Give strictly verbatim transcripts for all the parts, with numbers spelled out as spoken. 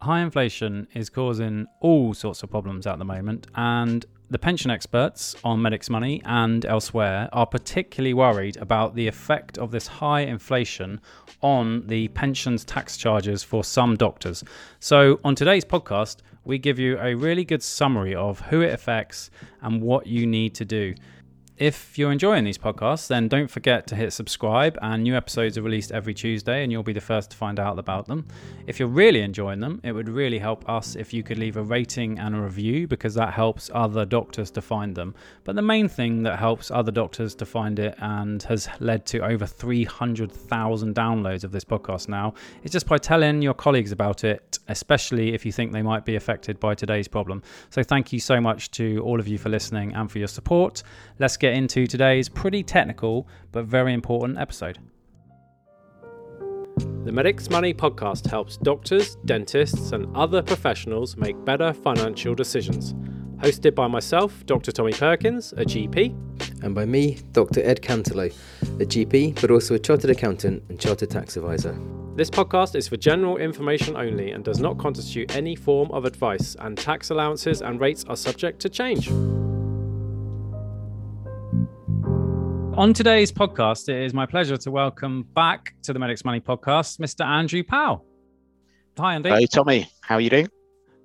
High inflation is causing all sorts of problems at the moment, and the pension experts on Medics Money and elsewhere are particularly worried about the effect of this high inflation on the pensions tax charges for some doctors. So on today's podcast, we give you a really good summary of who it affects and what you need to do. If you're enjoying these podcasts, then don't forget to hit subscribe, and new episodes are released every Tuesday and you'll be the first to find out about them. If you're really enjoying them, it would really help us if you could leave a rating and a review, because that helps other doctors to find them. But the main thing that helps other doctors to find it and has led to over three hundred thousand downloads of this podcast now is just by telling your colleagues about it, especially if you think they might be affected by today's problem. So thank you so much to all of you for listening and for your support. Let's get into today's pretty technical but very important episode. The Medics Money podcast helps doctors, dentists and other professionals make better financial decisions. Hosted by myself, Doctor Tommy Perkins, a G P, and by me, Doctor Ed Cantelow, a G P but also a chartered accountant and chartered tax advisor. This podcast is for general information only and does not constitute any form of advice, and tax allowances and rates are subject to change. On today's podcast, it is my pleasure to welcome back to the Medics Money podcast, Mister Andrew Powell. Hi, Andy. Hey, Tommy. How are you doing?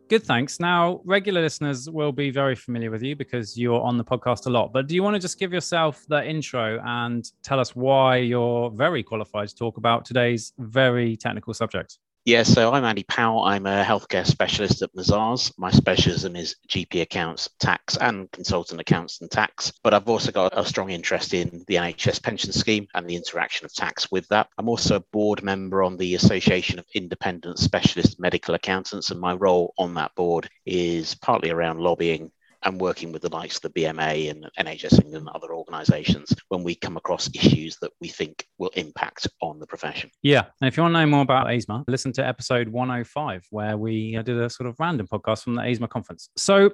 Good, thanks. Now, regular listeners will be very familiar with you because you're on the podcast a lot, but do you want to just give yourself the intro and tell us why you're very qualified to talk about today's very technical subject? Yeah, so I'm Andy Powell. I'm a healthcare specialist at Mazars. My specialism is G P accounts, tax and consultant accounts and tax. But I've also got a strong interest in the N H S pension scheme and the interaction of tax with that. I'm also a board member on the Association of Independent Specialist Medical Accountants. And my role on that board is partly around lobbying and working with the likes of the B M A and N H S England and other organisations when we come across issues that we think will impact on the profession. Yeah, and if you want to know more about ASMA, listen to episode one oh five, where we did a sort of random podcast from the ASMA conference. So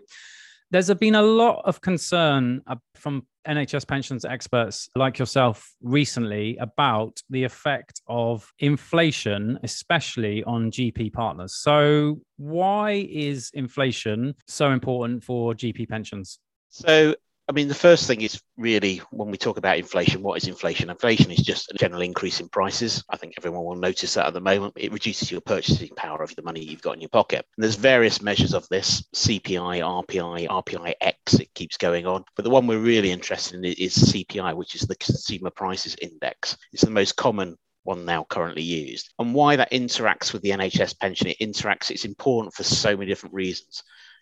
there's been a lot of concern from N H S pensions experts like yourself recently about the effect of inflation, especially on G P partners. So why is inflation so important for G P pensions? So, I mean, the first thing is really when we talk about inflation, what is inflation? Inflation is just a general increase in prices. I think everyone will notice that at the moment. It reduces your purchasing power of the money you've got in your pocket. And there's various measures of this, C P I, R P I, R P I X, it keeps going on. But the one we're really interested in is C P I, which is the Consumer Prices Index. It's the most common one now currently used. And why that interacts with the N H S pension, it interacts, it's important for so many different reasons.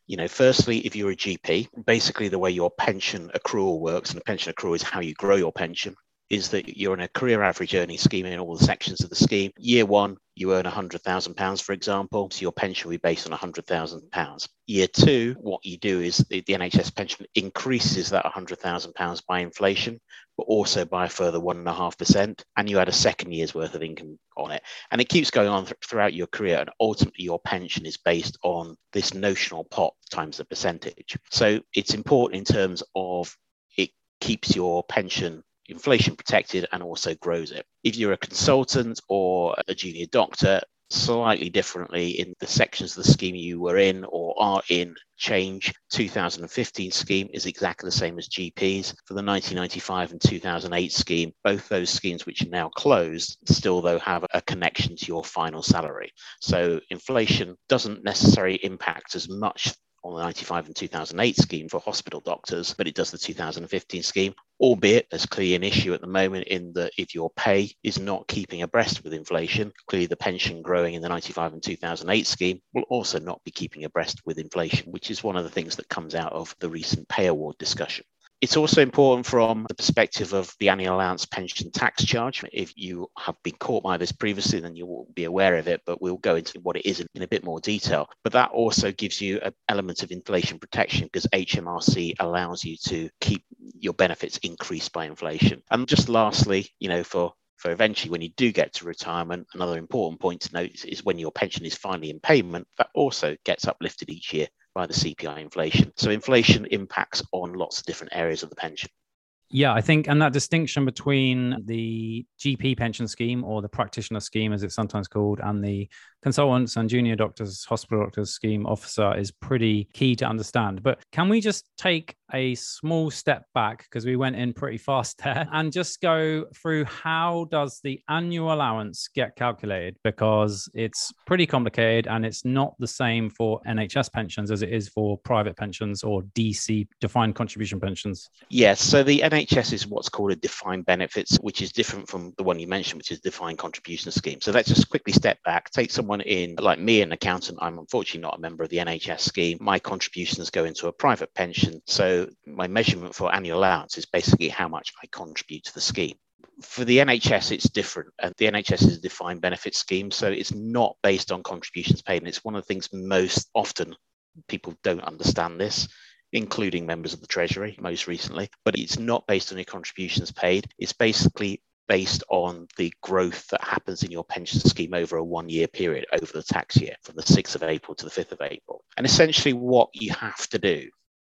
You know, firstly, if you're a G P, basically the way your pension accrual works, and a pension accrual is how you grow your pension, is that you're in a career average earning scheme in all the sections of the scheme. Year one, you earn one hundred thousand pounds, for example, so your pension will be based on one hundred thousand pounds. Year two, what you do is the, the N H S pension increases that one hundred thousand pounds by inflation, but also by a further one point five percent, and you add a second year's worth of income on it. And it keeps going on th- throughout your career, and ultimately your pension is based on this notional pot times the percentage. So it's important in terms of it keeps your pension inflation protected and also grows it. If you're a consultant or a junior doctor, slightly differently in the sections of the scheme you were in or are in change. two thousand fifteen scheme is exactly the same as G Ps. For the nineteen ninety-five and two thousand eight scheme, both those schemes which are now closed still though have a connection to your final salary. So inflation doesn't necessarily impact as much on the ninety-five and two thousand eight scheme for hospital doctors, but it does the two thousand fifteen scheme, albeit there's clearly an issue at the moment in that if your pay is not keeping abreast with inflation, clearly the pension growing in the ninety-five and two thousand eight scheme will also not be keeping abreast with inflation, which is one of the things that comes out of the recent pay award discussion. It's also important from the perspective of the annual allowance pension tax charge. If you have been caught by this previously, then you will be aware of it, but we'll go into what it is in a bit more detail. But that also gives you an element of inflation protection because H M R C allows you to keep your benefits increased by inflation. And just lastly, you know, for For eventually, when you do get to retirement, another important point to note is, is when your pension is finally in payment, that also gets uplifted each year by the C P I inflation. So inflation impacts on lots of different areas of the pension. Yeah, I think, and that distinction between the G P pension scheme, or the practitioner scheme as it's sometimes called, and the consultants and junior doctors, hospital doctors scheme officer is pretty key to understand. But can we just take a small step back, because we went in pretty fast there, and just go through how does the annual allowance get calculated? Because it's pretty complicated and it's not the same for N H S pensions as it is for private pensions or D C, defined contribution pensions. Yes, so the N H S is what's called a defined benefits, which is different from the one you mentioned, which is defined contribution scheme. So let's just quickly step back, take someone in, like me, an accountant. I'm unfortunately not a member of the N H S scheme. My contributions go into a private pension. So my measurement for annual allowance is basically how much I contribute to the scheme. For the N H S, it's different. And the N H S is a defined benefit scheme, so it's not based on contributions paid. And it's one of the things most often people don't understand this, including members of the Treasury most recently. But it's not based on your contributions paid. It's basically based on the growth that happens in your pension scheme over a one-year period, over the tax year, from the sixth of April to the fifth of April. And essentially what you have to do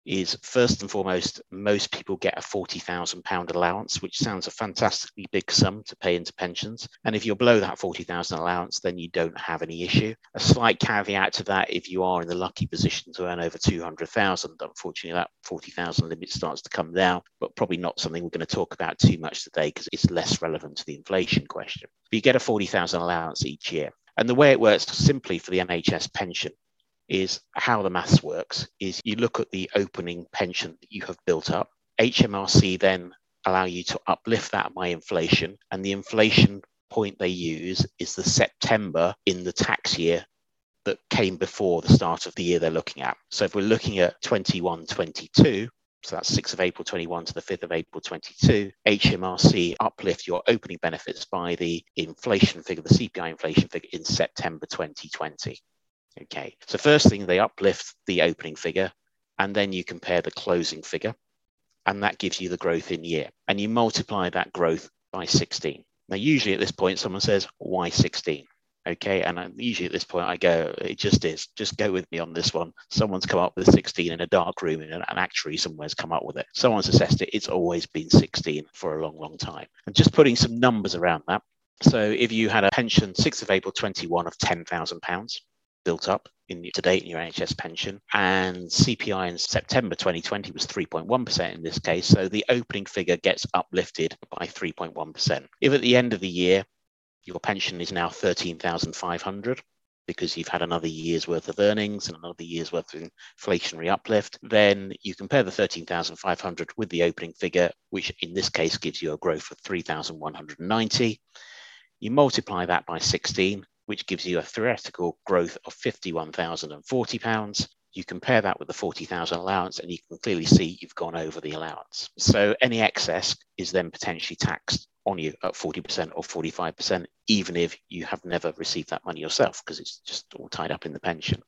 is, first and foremost, most people get a forty thousand pounds allowance, which sounds a fantastically big sum to pay into pensions. And if you're below that forty thousand pounds allowance, then you don't have any issue. A slight caveat to that, if you are in the lucky position to earn over two hundred thousand pounds, unfortunately that forty thousand pounds limit starts to come down, but probably not something we're going to talk about too much today because it's less relevant to the inflation question. But you get a forty thousand pounds allowance each year. And the way it works simply for the N H S pension is how the maths works is you look at the opening pension that you have built up. H M R C then allow you to uplift that by inflation, and the inflation point they use is the September in the tax year that came before the start of the year they're looking at. So if we're looking at twenty-one twenty-two, so that's sixth of April twenty-one to the fifth of April twenty-two, H M R C uplift your opening benefits by the inflation figure, the C P I inflation figure in September twenty twenty. Okay, so first thing, they uplift the opening figure, and then you compare the closing figure, and that gives you the growth in year, and you multiply that growth by sixteen. Now, usually at this point, someone says, why sixteen? Okay, and I, usually at this point, I go, it just is, just go with me on this one. Someone's come up with sixteen in a dark room, and an actuary somewhere's come up with it. Someone's assessed it, it's always been sixteen for a long, long time. And just putting some numbers around that. So if you had a pension sixth of April twenty-one of ten thousand pounds, built up in to date in your N H S pension, and C P I in September twenty twenty was three point one percent in this case, so the opening figure gets uplifted by three point one percent. If at the end of the year your pension is now thirteen thousand five hundred, because you've had another year's worth of earnings and another year's worth of inflationary uplift, then you compare the thirteen thousand five hundred with the opening figure, which in this case gives you a growth of three thousand one hundred ninety. You multiply that by sixteen, which gives you a theoretical growth of fifty-one thousand forty pounds. You compare that with the forty thousand allowance, and you can clearly see you've gone over the allowance. So any excess is then potentially taxed on you at forty percent or forty-five percent, even if you have never received that money yourself, because it's just all tied up in the pension.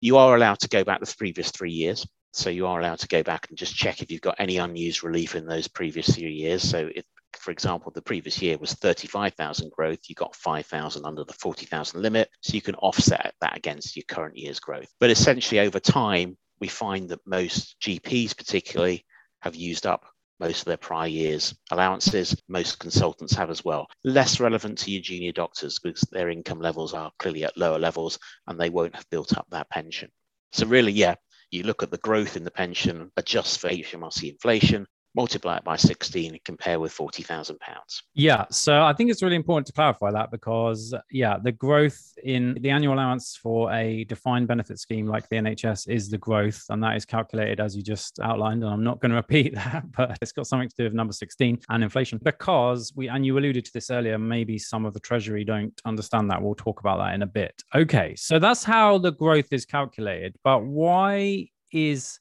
You are allowed to go back the previous three years. So you are allowed to go back and just check if you've got any unused relief in those previous three years. So if, for example, the previous year was thirty-five thousand growth, you got five thousand under the forty thousand limit. So you can offset that against your current year's growth. But essentially over time, we find that most G Ps particularly have used up most of their prior year's allowances. Most consultants have as well. Less relevant to your junior doctors because their income levels are clearly at lower levels and they won't have built up that pension. So really, yeah, you look at the growth in the pension, adjust for H M R C inflation, multiply it by sixteen, compare with forty thousand pounds. Yeah, so I think it's really important to clarify that because, yeah, the growth in the annual allowance for a defined benefit scheme like the N H S is the growth, and that is calculated as you just outlined, and I'm not going to repeat that, but it's got something to do with number sixteen and inflation because we, and you alluded to this earlier, maybe some of the Treasury don't understand that. We'll talk about that in a bit. Okay, so that's how the growth is calculated, but why is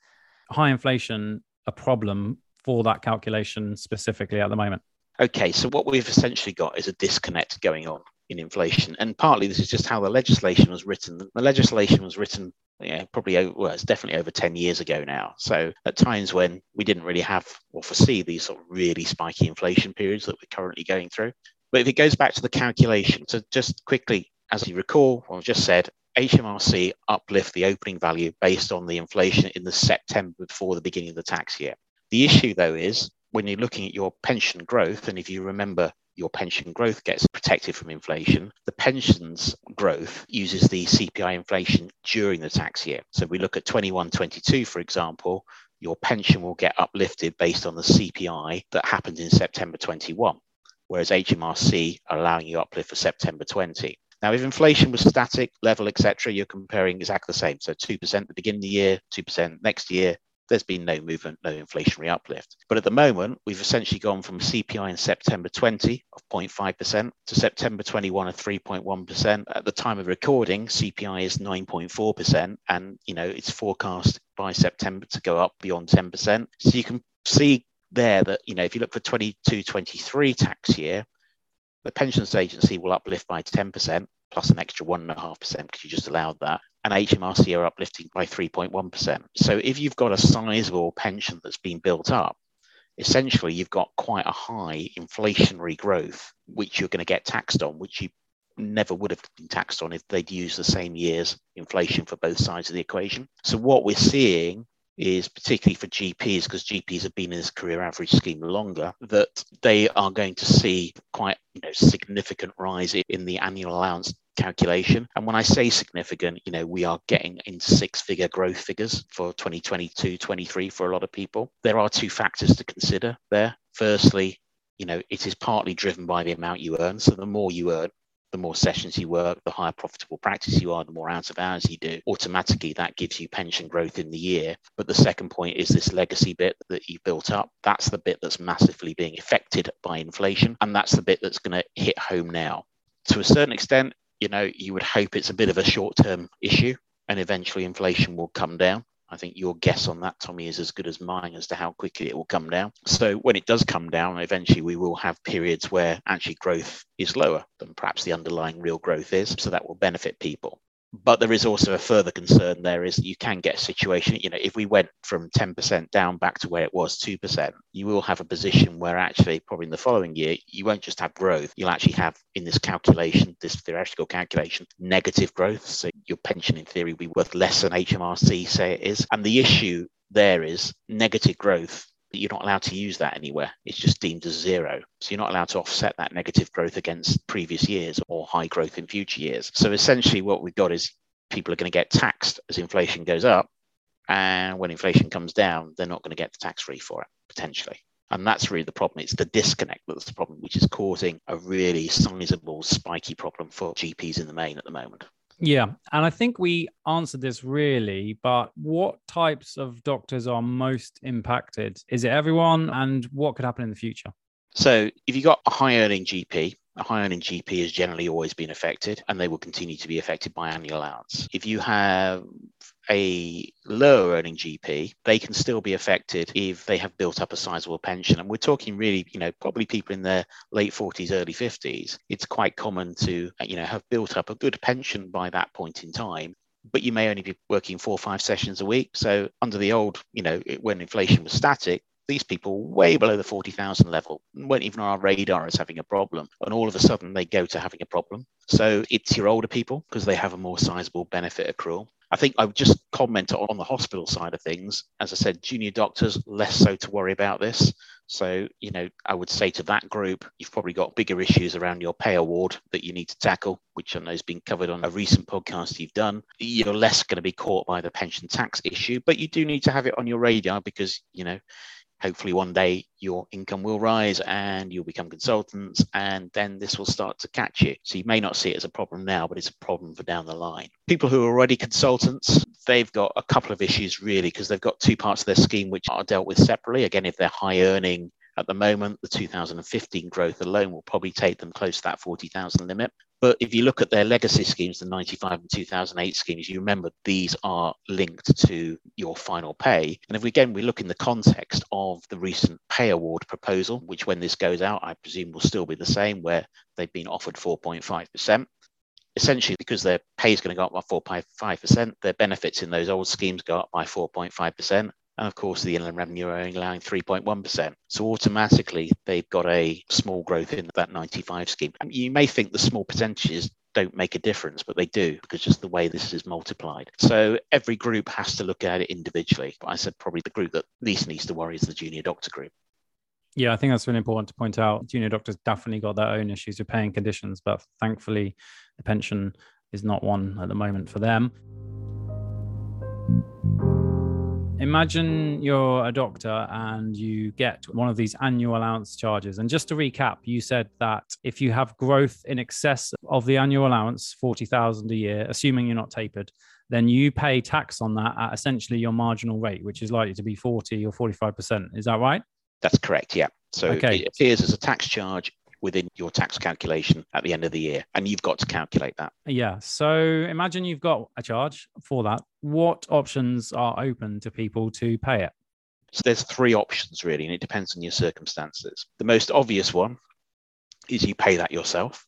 high inflation a problem for that calculation specifically at the moment? Okay, so what we've essentially got is a disconnect going on in inflation. And partly this is just how the legislation was written. The legislation was written yeah, probably, over, well, it's definitely over ten years ago now. So at times when we didn't really have or foresee these sort of really spiky inflation periods that we're currently going through. But if it goes back to the calculation, so just quickly, as you recall, what I've just said, H M R C uplift the opening value based on the inflation in the September before the beginning of the tax year. The issue, though, is when you're looking at your pension growth, and if you remember, your pension growth gets protected from inflation. The pensions growth uses the C P I inflation during the tax year. So we look at twenty-one twenty-two, for example, your pension will get uplifted based on the C P I that happened in September twenty-one, whereas H M R C are allowing you uplift for September twenty. Now, if inflation was static, level, et cetera, you're comparing exactly the same. So two percent at the beginning of the year, two percent next year. There's been no movement, no inflationary uplift. But at the moment, we've essentially gone from C P I in September twenty of zero point five percent to September twenty-one of three point one percent. At the time of recording, C P I is nine point four percent. And, you know, it's forecast by September to go up beyond ten percent. So you can see there that, you know, if you look for twenty-two twenty-three tax year, the pensions agency will uplift by ten percent plus an extra one point five percent because you just allowed that. And H M R C are uplifting by three point one percent. So if you've got a sizable pension that's been built up, essentially you've got quite a high inflationary growth, which you're going to get taxed on, which you never would have been taxed on if they'd used the same year's inflation for both sides of the equation. So what we're seeing is, particularly for G Ps, because G Ps have been in this career average scheme longer, that they are going to see quite, you know, significant rise in the annual allowance calculation. And when I say significant, you know, we are getting in six-figure growth figures for twenty twenty-two twenty-three for a lot of people. There are two factors to consider there. Firstly, you know, it is partly driven by the amount you earn. So the more you earn, the more sessions you work, the higher profitable practice you are, the more out of hours you do. Automatically, that gives you pension growth in the year. But the second point is this legacy bit that you built up. That's the bit that's massively being affected by inflation. And that's the bit that's going to hit home now. To a certain extent, you know, you would hope it's a bit of a short-term issue and eventually inflation will come down. I think your guess on that, Tommy, is as good as mine as to how quickly it will come down. So when it does come down, eventually we will have periods where actually growth is lower than perhaps the underlying real growth is. So that will benefit people. But there is also a further concern there is that you can get a situation, you know, if we went from ten percent down back to where it was two percent, you will have a position where actually probably in the following year, you won't just have growth. You'll actually have in this calculation, this theoretical calculation, negative growth. So your pension in theory will be worth less than H M R C say it is. And the issue there is negative growth. You're not allowed to use that anywhere. It's just deemed as zero. So you're not allowed to offset that negative growth against previous years or high growth in future years. So essentially what we've got is people are going to get taxed as inflation goes up. And when inflation comes down, they're not going to get the tax free for it, potentially. And that's really the problem. It's the disconnect that's the problem, which is causing a really sizable, spiky problem for G Ps in the main at the moment. Yeah. And I think we answered this really, but what types of doctors are most impacted? Is it everyone? And what could happen in the future? So if you've got a high earning G P, a high earning G P has generally always been affected and they will continue to be affected by annual allowance. If you have a lower earning G P, they can still be affected if they have built up a sizable pension. And we're talking really, you know, probably people in their late forties, early fifties. It's quite common to, you know, have built up a good pension by that point in time, but you may only be working four or five sessions a week. So under the old, you know, when inflation was static, these people way below the forty thousand level weren't even on our radar as having a problem. And all of a sudden they go to having a problem. So it's your older people because they have a more sizable benefit accrual. I think I would just comment on the hospital side of things. As I said, junior doctors, less so to worry about this. So, you know, I would say to that group, you've probably got bigger issues around your pay award that you need to tackle, which I know has been covered on a recent podcast you've done. You're less going to be caught by the pension tax issue, but you do need to have it on your radar because, you know, hopefully one day your income will rise and you'll become consultants and then this will start to catch you. So you may not see it as a problem now, but it's a problem for down the line. People who are already consultants, they've got a couple of issues really because they've got two parts of their scheme which are dealt with separately. Again, if they're high earning at the moment, the two thousand fifteen growth alone will probably take them close to that forty thousand limit. But if you look at their legacy schemes, the ninety-five and two thousand eight schemes, you remember these are linked to your final pay. And if we, again, we look in the context of the recent pay award proposal, which when this goes out, I presume will still be the same, where they've been offered four point five percent. Essentially, because their pay is going to go up by four point five percent, their benefits in those old schemes go up by four point five percent. And of course, the Inland Revenue are only allowing three point one percent. So automatically, they've got a small growth in that ninety-five scheme. And you may think the small percentages don't make a difference, but they do because just the way this is multiplied. So every group has to look at it individually. But I said probably the group that least needs to worry is the junior doctor group. Yeah, I think that's really important to point out. Junior doctors definitely got their own issues with paying conditions, but thankfully the pension is not one at the moment for them. Imagine you're a doctor and you get one of these annual allowance charges. And just to recap, you said that if you have growth in excess of the annual allowance, forty thousand a year, assuming you're not tapered, then you pay tax on that at essentially your marginal rate, which is likely to be forty or forty-five percent. Is that right? That's correct, yeah. So okay. It appears as a tax charge within your tax calculation at the end of the year, and you've got to calculate that. Yeah. So imagine you've got a charge for that. What options are open to people to pay it? So there's three options really, and it depends on your circumstances. The most obvious one is you pay that yourself.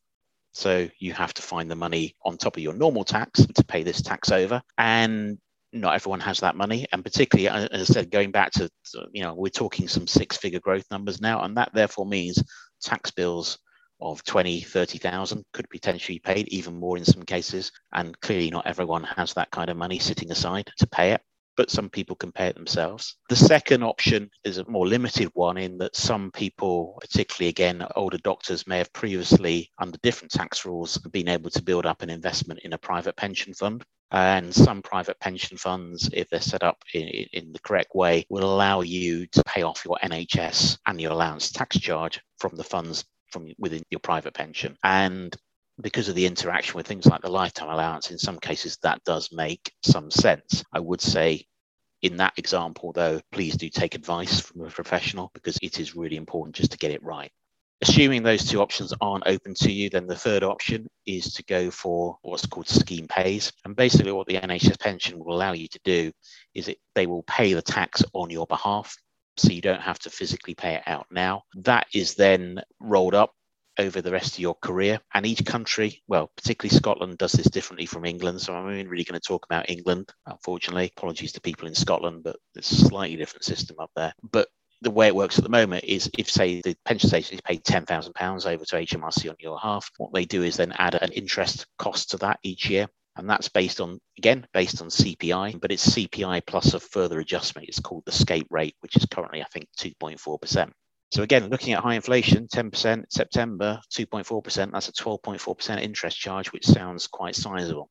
So you have to find the money on top of your normal tax to pay this tax over. And not everyone has that money. And particularly, as I said, going back to, you know, we're talking some six-figure growth numbers now, and that therefore means tax bills of twenty, thirty thousand could potentially be paid, even more in some cases. And clearly not everyone has that kind of money sitting aside to pay it, but some people can pay it themselves. The second option is a more limited one, in that some people, particularly again, older doctors, may have previously, under different tax rules, been able to build up an investment in a private pension fund. And some private pension funds, if they're set up in, in the correct way, will allow you to pay off your N H S and your allowance tax charge from the funds from within your private pension. And because of the interaction with things like the lifetime allowance, in some cases that does make some sense. I would say in that example, though, please do take advice from a professional, because it is really important just to get it right. Assuming those two options aren't open to you, then the third option is to go for what's called scheme pays. And basically what the N H S pension will allow you to do is it, they will pay the tax on your behalf, so you don't have to physically pay it out now. That is then rolled up over the rest of your career. And each country, well, particularly Scotland, does this differently from England. So I'm only really going to talk about England, unfortunately. Apologies to people in Scotland, but it's a slightly different system up there. But the way it works at the moment is if, say, the pension station is paid ten thousand pounds over to H M R C on your behalf, what they do is then add an interest cost to that each year. And that's based on, again, based on C P I, but it's C P I plus a further adjustment. It's called the SCAPE rate, which is currently, I think, two point four percent. So again, looking at high inflation, ten percent September, two point four percent, that's a twelve point four percent interest charge, which sounds quite sizable.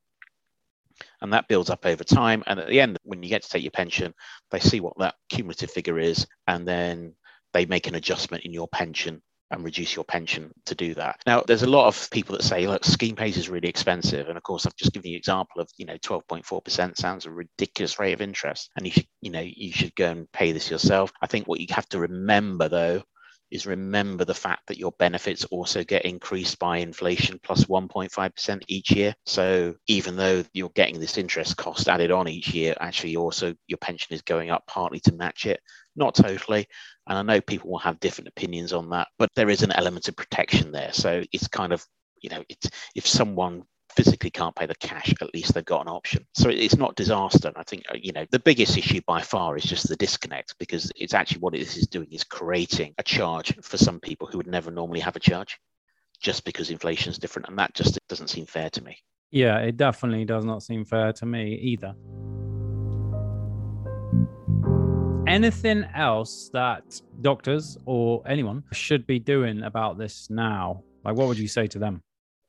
And that builds up over time. And at the end, when you get to take your pension, they see what that cumulative figure is, and then they make an adjustment in your pension and reduce your pension to do that. Now, there's a lot of people that say, look, scheme pays is really expensive. And of course, I've just given you an example of, you know, twelve point four percent sounds a ridiculous rate of interest. And you should, you know, you should go and pay this yourself. I think what you have to remember, though, is remember the fact that your benefits also get increased by inflation plus one point five percent each year. So even though you're getting this interest cost added on each year, actually also your pension is going up partly to match it, not totally. And I know people will have different opinions on that, but there is an element of protection there. So it's kind of, you know, it's, if someone physically can't pay the cash, at least they've got an option. So it's not disaster. And I think, you know, the biggest issue by far is just the disconnect, because it's actually what this is doing is creating a charge for some people who would never normally have a charge just because inflation is different. And that just doesn't seem fair to me. Yeah, it definitely does not seem fair to me either. Anything else that doctors or anyone should be doing about this now? Like, what would you say to them?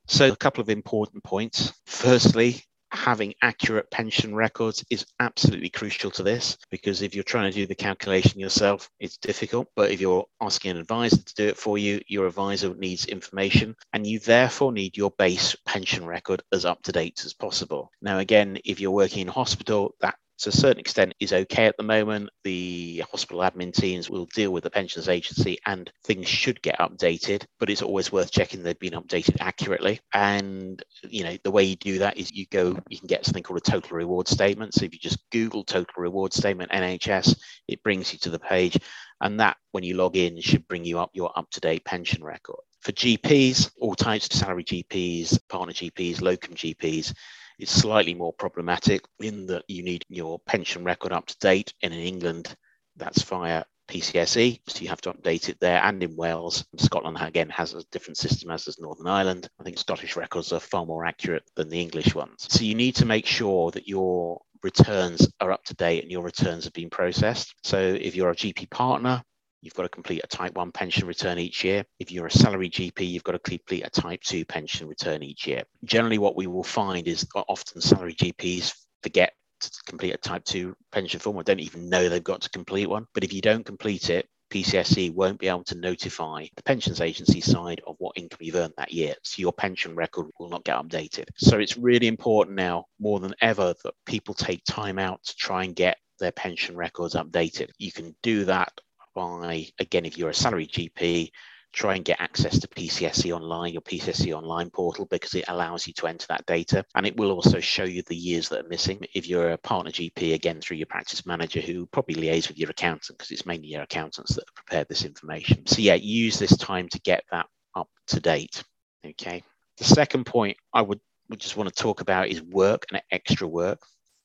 So a couple of important points. Firstly, having accurate pension records is absolutely crucial to this, because if you're trying to do the calculation yourself, it's difficult. But if you're asking an advisor to do it for you, your advisor needs information, and you therefore need your base pension record as up to date as possible. Now, again, if you're working in hospital, that to a certain extent is okay at the moment. The hospital admin teams will deal with the pensions agency and things should get updated, but it's always worth checking they've been updated accurately. And, you know, the way you do that is you go, you can get something called a total reward statement. So if you just Google total reward statement N H S, it brings you to the page. And that, when you log in, should bring you up your up-to-date pension record. For G Ps, all types of salary G Ps, partner G Ps, locum G Ps, it's slightly more problematic in that you need your pension record up to date. And in England, that's via P C S E, so you have to update it there. And in Wales, Scotland, again, has a different system, as does Northern Ireland. I think Scottish records are far more accurate than the English ones. So you need to make sure that your returns are up to date and your returns have been processed. So if you're a G P partner, you've got to complete a type one pension return each year. If you're a salary G P, you've got to complete a type two pension return each year. Generally, what we will find is often salary G Ps forget to complete a type two pension form or don't even know they've got to complete one. But if you don't complete it, P C S E won't be able to notify the pensions agency side of what income you've earned that year. So your pension record will not get updated. So it's really important now more than ever that people take time out to try and get their pension records updated. You can do that by, again, if you're a salary G P, try and get access to P C S E Online, your P C S E Online portal, because it allows you to enter that data. And it will also show you the years that are missing. If you're a partner G P, again, through your practice manager, who probably liaises with your accountant, because it's mainly your accountants that have prepared this information. So yeah, use this time to get that up to date, okay? The second point I would, would just want to talk about is work and extra work.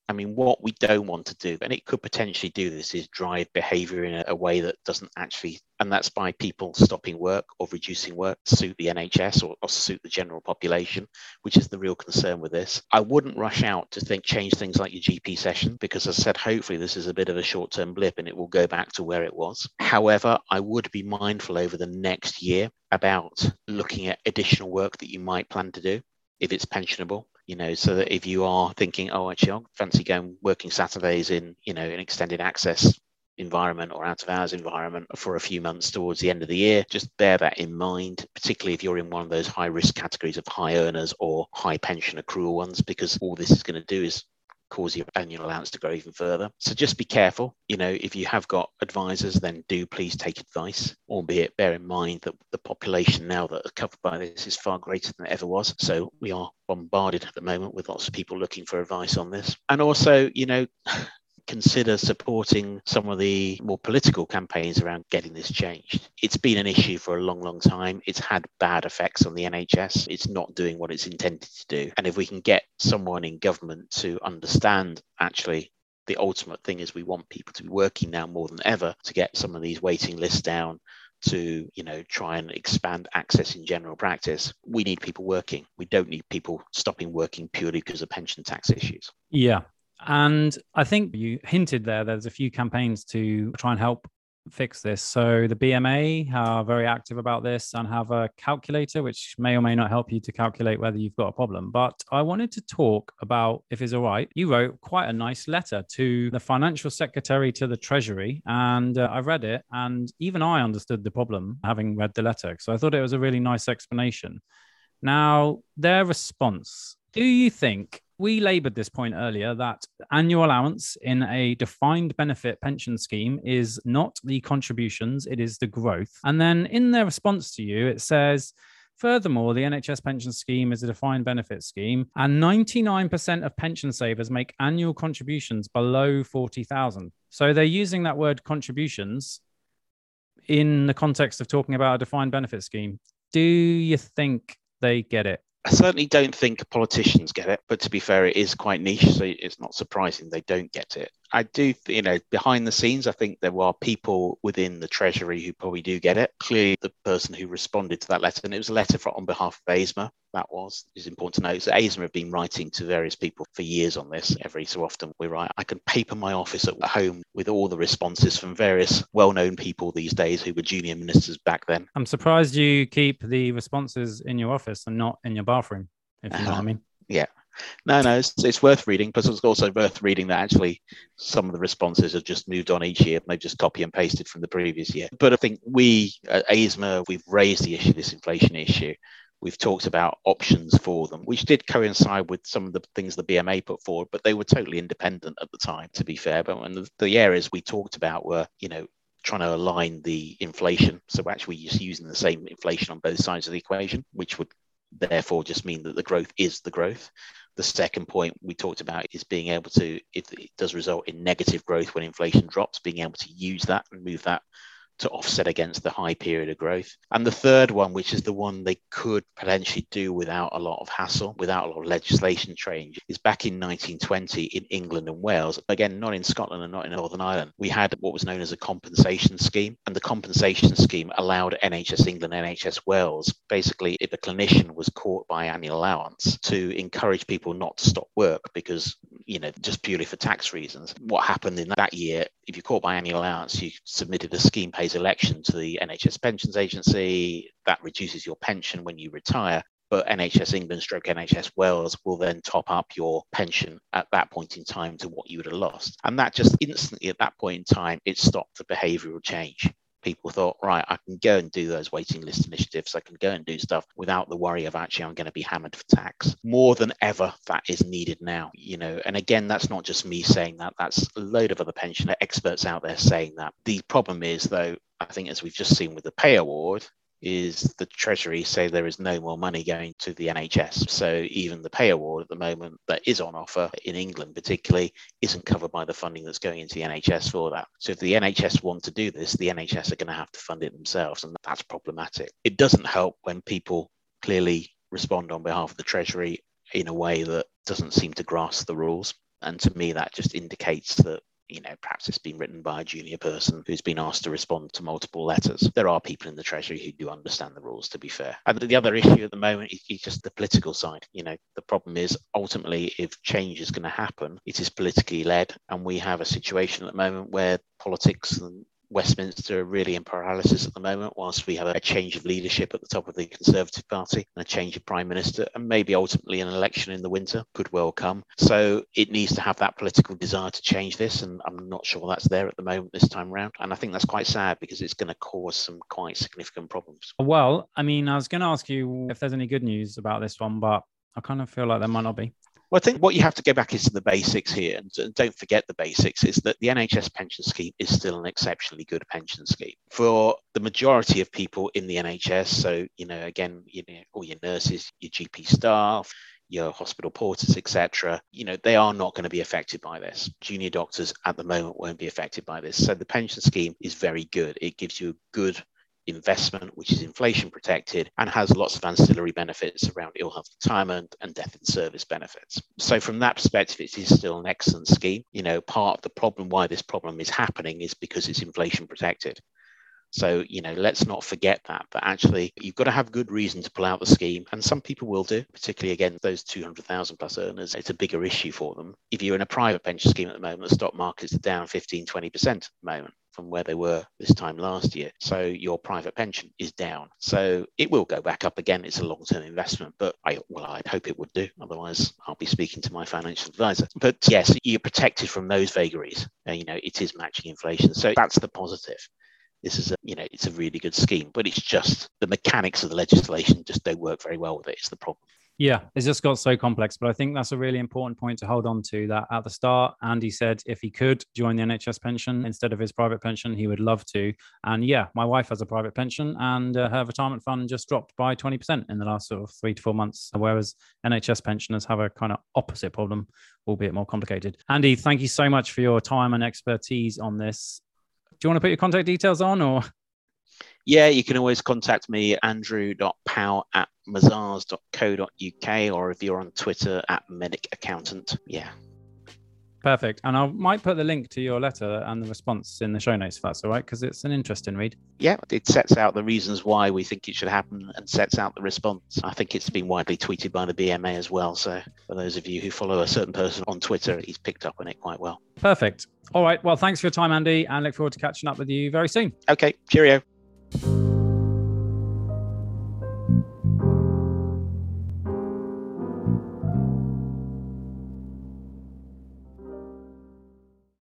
I mean, what we don't want to do, and it could potentially do this, is drive behavior in a, a way that doesn't actually, and that's by people stopping work or reducing work to suit the N H S or, or suit the general population, which is the real concern with this. I wouldn't rush out to think, change things like your G P session, because as I said, hopefully this is a bit of a short-term blip and it will go back to where it was. However, I would be mindful over the next year about looking at additional work that you might plan to do if it's pensionable. You know, so that if you are thinking, oh, actually, I fancy going working Saturdays in, you know, an extended access environment or out of hours environment for a few months towards the end of the year, just bear that in mind, particularly if you're in one of those high risk categories of high earners or high pension accrual ones, because all this is going to do is cause your annual allowance to grow even further. So just be careful. You know, if you have got advisors, then do please take advice, albeit bear in mind that the population now that are covered by this is far greater than it ever was. So we are bombarded at the moment with lots of people looking for advice on this. And also, you know, consider supporting some of the more political campaigns around getting this changed. It's been an issue for a long, long time. It's had bad effects on the N H S. It's not doing what it's intended to do. And if we can get someone in government to understand, actually, the ultimate thing is we want people to be working now more than ever, to get some of these waiting lists down, to, you know, try and expand access in general practice. We need people working. We don't need people stopping working purely because of pension tax issues. Yeah. And I think you hinted there, there's a few campaigns to try and help fix this. So the B M A are very active about this and have a calculator, which may or may not help you to calculate whether you've got a problem. But I wanted to talk about, if it's all right, you wrote quite a nice letter to the financial secretary to the Treasury. And uh, I read it, and even I understood the problem having read the letter. So I thought it was a really nice explanation. Now, their response, do you think... we laboured this point earlier that annual allowance in a defined benefit pension scheme is not the contributions, it is the growth. And then in their response to you, it says, furthermore, the N H S pension scheme is a defined benefit scheme and ninety-nine percent of pension savers make annual contributions below forty thousand. So they're using that word contributions in the context of talking about a defined benefit scheme. Do you think they get it? I certainly don't think politicians get it, but to be fair, it is quite niche, so it's not surprising they don't get it. I do, you know, behind the scenes, I think there are people within the Treasury who probably do get it. Clearly, the person who responded to that letter, and it was a letter for, on behalf of ASMA, that was, is important to note. So ASMA have been writing to various people for years on this. Every so often we write, I can paper my office at home with all the responses from various well-known people these days who were junior ministers back then. I'm surprised you keep the responses in your office and not in your bathroom, if you know what I mean. Yeah. No, no, it's, it's worth reading, but it's also worth reading that actually some of the responses have just moved on each year and they've just copy and pasted from the previous year. But I think we at ASMA, we've raised the issue, this inflation issue. We've talked about options for them, which did coincide with some of the things the B M A put forward, but they were totally independent at the time, to be fair. But when the, the areas we talked about were, you know, trying to align the inflation. So actually just using the same inflation on both sides of the equation, which would therefore just mean that the growth is the growth. The second point we talked about is being able to, if it does result in negative growth when inflation drops, being able to use that and move that to offset against the high period of growth. And the third one, which is the one they could potentially do without a lot of hassle, without a lot of legislation change, is back in nineteen twenty in England and Wales, again, not in Scotland and not in Northern Ireland, we had what was known as a compensation scheme. And the compensation scheme allowed N H S England, N H S Wales, basically if a clinician was caught by annual allowance, to encourage people not to stop work because you know, just purely for tax reasons. What happened in that year, if you caught by annual allowance, you submitted a scheme pays election to the N H S Pensions Agency. That reduces your pension when you retire. But N H S England stroke N H S Wales will then top up your pension at that point in time to what you would have lost. And that just instantly at that point in time, it stopped the behavioural change. People thought, right, I can go and do those waiting list initiatives. I can go and do stuff without the worry of actually I'm going to be hammered for tax. More than ever, that is needed now, you know. And again, that's not just me saying that. That's a load of other pensioner experts out there saying that. The problem is, though, I think as we've just seen with the pay award, is the Treasury say there is no more money going to the N H S. So even the pay award at the moment that is on offer in England particularly isn't covered by the funding that's going into the N H S for that. So if the N H S want to do this, the N H S are going to have to fund it themselves, and that's problematic. It doesn't help when people clearly respond on behalf of the Treasury in a way that doesn't seem to grasp the rules. And to me, that just indicates that, you know, perhaps it's been written by a junior person who's been asked to respond to multiple letters. There are people in the Treasury who do understand the rules, to be fair. And the other issue at the moment is just the political side. You know, the problem is ultimately if change is going to happen, it is politically led. And we have a situation at the moment where politics and Westminster are really in paralysis at the moment, whilst we have a change of leadership at the top of the Conservative Party and a change of Prime Minister, and maybe ultimately an election in the winter could well come. So it needs to have that political desire to change this, and I'm not sure that's there at the moment this time round. And I think that's quite sad because it's going to cause some quite significant problems. Well, I mean, I was going to ask you if there's any good news about this one, but I kind of feel like there might not be. Well, I think what you have to go back is to the basics here, and don't forget the basics, is that the N H S pension scheme is still an exceptionally good pension scheme for the majority of people in the N H S. So, you know, again, you know, all your nurses, your G P staff, your hospital porters, et cetera, you know, they are not going to be affected by this. Junior doctors at the moment won't be affected by this. So the pension scheme is very good. It gives you a good investment, which is inflation protected and has lots of ancillary benefits around ill health retirement and death in service benefits. So from that perspective, it is still an excellent scheme. You know, part of the problem why this problem is happening is because it's inflation protected. So, you know, let's not forget that, but actually you've got to have good reason to pull out the scheme. And some people will do, particularly again, those two hundred thousand plus earners, it's a bigger issue for them. If you're in a private pension scheme at the moment, the stock markets are down fifteen, twenty percent at the moment from where they were this time last year. So your private pension is down. So it will go back up again. It's a long-term investment, but I, well, I'd hope it would do. Otherwise, I'll be speaking to my financial advisor. But yes, you're protected from those vagaries. And, you know, it is matching inflation. So that's the positive. This is, a, you know, it's a really good scheme, but it's just the mechanics of the legislation just don't work very well with it. It's the problem. Yeah, it's just got so complex, but I think that's a really important point to hold on to, that at the start, Andy said if he could join the N H S pension instead of his private pension, he would love to. And yeah, my wife has a private pension and uh, her retirement fund just dropped by twenty percent in the last sort of three to four months, whereas N H S pensioners have a kind of opposite problem, albeit more complicated. Andy, thank you so much for your time and expertise on this. Do you want to put your contact details on, or? Yeah, you can always contact me, andrew.powell at mazars dot co dot uk, or if you're on Twitter at medic accountant. Yeah. Perfect. And I might put the link to your letter and the response in the show notes if that's all right, because it's an interesting read. Yeah, it sets out the reasons why we think it should happen and sets out the response. I think it's been widely tweeted by the B M A as well. So for those of you who follow a certain person on Twitter, he's picked up on it quite well. Perfect. All right. Well, thanks for your time, Andy, and look forward to catching up with you very soon. Okay. Cheerio.